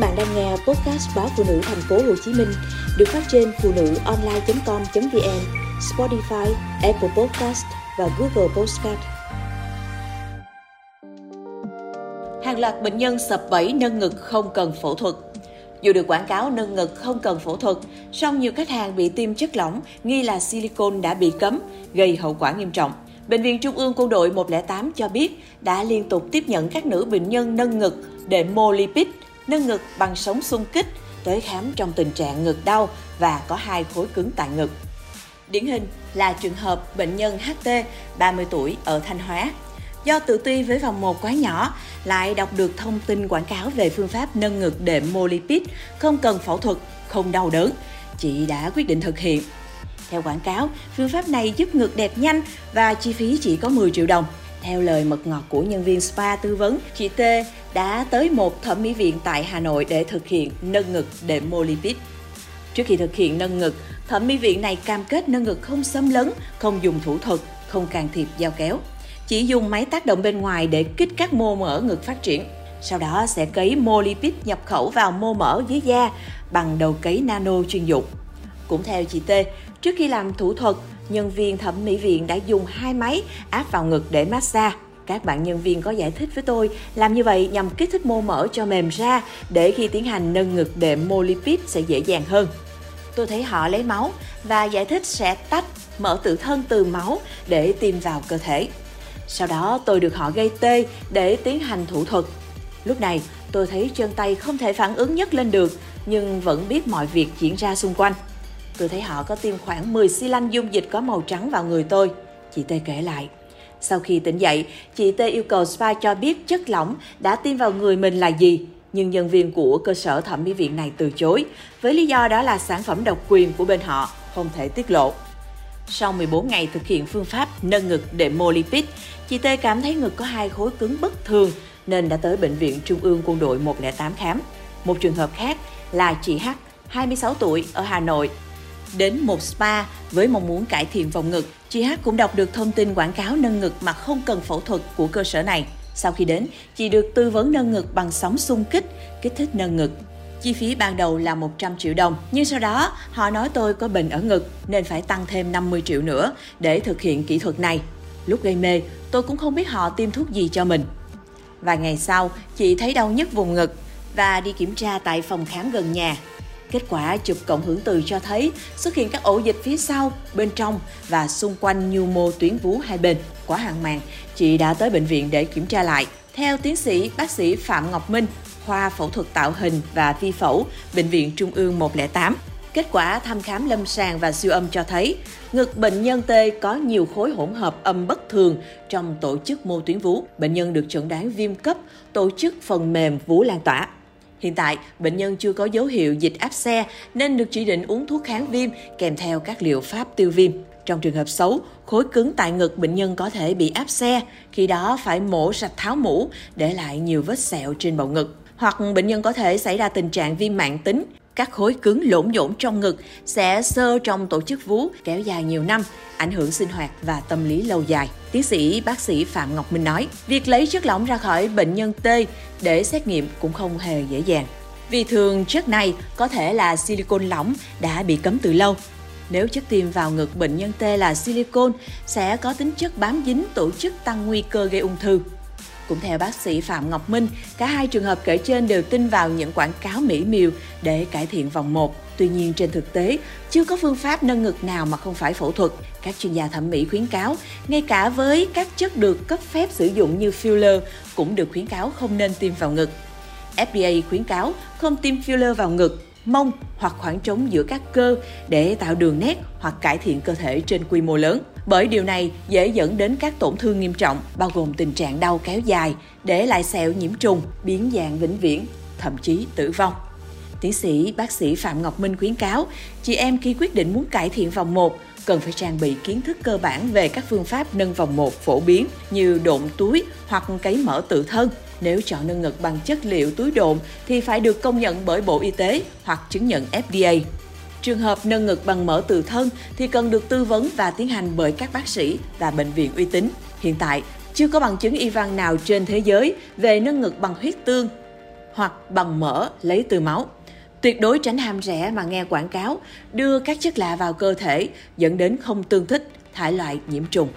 bạn đang nghe podcast báo Phụ Nữ Thành phố Hồ Chí Minh được phát trên phụ nữ online.com.vn, Spotify, Apple Podcast và Google Podcast. Hàng loạt bệnh nhân sập bẫy nâng ngực không cần phẫu thuật. Dù được quảng cáo nâng ngực không cần phẫu thuật, song nhiều khách hàng bị tiêm chất lỏng nghi là silicone đã bị cấm, gây hậu quả nghiêm trọng. Bệnh viện Trung ương Quân đội 108 cho biết đã liên tục tiếp nhận các nữ bệnh nhân nâng ngực để mô lipid, nâng ngực bằng sóng xung kích, tới khám trong tình trạng ngực đau và có hai khối cứng tại ngực. Điển hình là trường hợp bệnh nhân HT, 30 tuổi, ở Thanh Hóa. Do tự ti với vòng một quá nhỏ, lại đọc được thông tin quảng cáo về phương pháp nâng ngực đệm mô lipid, không cần phẫu thuật, không đau đớn, chị đã quyết định thực hiện. Theo quảng cáo, phương pháp này giúp ngực đẹp nhanh và chi phí chỉ có 10 triệu đồng. Theo lời mật ngọt của nhân viên spa tư vấn, chị T đã tới một thẩm mỹ viện tại Hà Nội để thực hiện nâng ngực đệm mô lipid. Trước khi thực hiện nâng ngực, thẩm mỹ viện này cam kết nâng ngực không xâm lấn, không dùng thủ thuật, không can thiệp dao kéo. Chỉ dùng máy tác động bên ngoài để kích các mô mỡ ngực phát triển. Sau đó sẽ cấy mô lipid nhập khẩu vào mô mỡ dưới da bằng đầu cấy nano chuyên dụng. Cũng theo chị T, trước khi làm thủ thuật, nhân viên thẩm mỹ viện đã dùng 2 máy áp vào ngực để massage. Các bạn nhân viên có giải thích với tôi làm như vậy nhằm kích thích mô mỡ cho mềm ra để khi tiến hành nâng ngực đệm mô lipid sẽ dễ dàng hơn. Tôi thấy họ lấy máu và giải thích sẽ tách mỡ tự thân từ máu để tiêm vào cơ thể. Sau đó tôi được họ gây tê để tiến hành thủ thuật. Lúc này tôi thấy chân tay không thể phản ứng nhấc lên được nhưng vẫn biết mọi việc diễn ra xung quanh. Tôi thấy họ có tiêm khoảng 10 xi lanh dung dịch có màu trắng vào người tôi, chị T kể lại. Sau khi tỉnh dậy, chị T yêu cầu spa cho biết chất lỏng đã tiêm vào người mình là gì, nhưng nhân viên của cơ sở thẩm mỹ viện này từ chối, với lý do đó là sản phẩm độc quyền của bên họ, không thể tiết lộ. Sau 14 ngày thực hiện phương pháp nâng ngực đệm mô lipid, chị T cảm thấy ngực có hai khối cứng bất thường nên đã tới Bệnh viện Trung ương Quân đội 108 khám. Một trường hợp khác là chị H, 26 tuổi, ở Hà Nội. Đến một spa với mong muốn cải thiện vòng ngực, chị H cũng đọc được thông tin quảng cáo nâng ngực mà không cần phẫu thuật của cơ sở này. Sau khi đến, chị được tư vấn nâng ngực bằng sóng xung kích thích nâng ngực. Chi phí ban đầu là 100 triệu đồng, nhưng sau đó họ nói tôi có bệnh ở ngực nên phải tăng thêm 50 triệu nữa để thực hiện kỹ thuật này. Lúc gây mê, tôi cũng không biết họ tiêm thuốc gì cho mình. Vài ngày sau, chị thấy đau nhức vùng ngực và đi kiểm tra tại phòng khám gần nhà. Kết quả chụp cộng hưởng từ cho thấy xuất hiện các ổ dịch phía sau, bên trong và xung quanh nhu mô tuyến vú hai bên. Quá hoang mang, chị đã tới bệnh viện để kiểm tra lại. Theo tiến sĩ bác sĩ Phạm Ngọc Minh, khoa phẫu thuật tạo hình và vi phẫu, Bệnh viện Trung ương 108, kết quả thăm khám lâm sàng và siêu âm cho thấy ngực bệnh nhân T có nhiều khối hỗn hợp âm bất thường trong tổ chức mô tuyến vú. Bệnh nhân được chẩn đoán viêm cấp, tổ chức phần mềm vú lan tỏa. Hiện tại, bệnh nhân chưa có dấu hiệu dịch áp xe nên được chỉ định uống thuốc kháng viêm kèm theo các liệu pháp tiêu viêm. Trong trường hợp xấu, khối cứng tại ngực bệnh nhân có thể bị áp xe, khi đó phải mổ sạch tháo mũ, để lại nhiều vết sẹo trên bầu ngực. Hoặc bệnh nhân có thể xảy ra tình trạng viêm mãn tính, các khối cứng lổn nhổn trong ngực sẽ xơ trong tổ chức vú kéo dài nhiều năm, ảnh hưởng sinh hoạt và tâm lý lâu dài. Tiến sĩ bác sĩ Phạm Ngọc Minh nói, việc lấy chất lỏng ra khỏi bệnh nhân T để xét nghiệm cũng không hề dễ dàng. Vì thường chất này có thể là silicone lỏng đã bị cấm từ lâu. Nếu chất tiêm vào ngực bệnh nhân T là silicone, sẽ có tính chất bám dính tổ chức tăng nguy cơ gây ung thư. Cũng theo bác sĩ Phạm Ngọc Minh, cả hai trường hợp kể trên đều tin vào những quảng cáo mỹ miều để cải thiện vòng 1. Tuy nhiên trên thực tế, chưa có phương pháp nâng ngực nào mà không phải phẫu thuật. Các chuyên gia thẩm mỹ khuyến cáo, ngay cả với các chất được cấp phép sử dụng như filler cũng được khuyến cáo không nên tiêm vào ngực. FDA khuyến cáo không tiêm filler vào ngực, mông hoặc khoảng trống giữa các cơ để tạo đường nét hoặc cải thiện cơ thể trên quy mô lớn. Bởi điều này dễ dẫn đến các tổn thương nghiêm trọng, bao gồm tình trạng đau kéo dài, để lại sẹo nhiễm trùng, biến dạng vĩnh viễn, thậm chí tử vong. Tiến sĩ bác sĩ Phạm Ngọc Minh khuyến cáo, chị em khi quyết định muốn cải thiện vòng 1, cần phải trang bị kiến thức cơ bản về các phương pháp nâng vòng 1 phổ biến như độn túi hoặc cấy mỡ tự thân. Nếu chọn nâng ngực bằng chất liệu túi độn thì phải được công nhận bởi Bộ Y tế hoặc chứng nhận FDA. Trường hợp nâng ngực bằng mỡ tự thân thì cần được tư vấn và tiến hành bởi các bác sĩ và bệnh viện uy tín. Hiện tại, chưa có bằng chứng y văn nào trên thế giới về nâng ngực bằng huyết tương. hoặc bằng mỡ lấy từ máu. Tuyệt đối tránh ham rẻ mà nghe quảng cáo đưa các chất lạ vào cơ thể dẫn đến không tương thích, thải loại nhiễm trùng.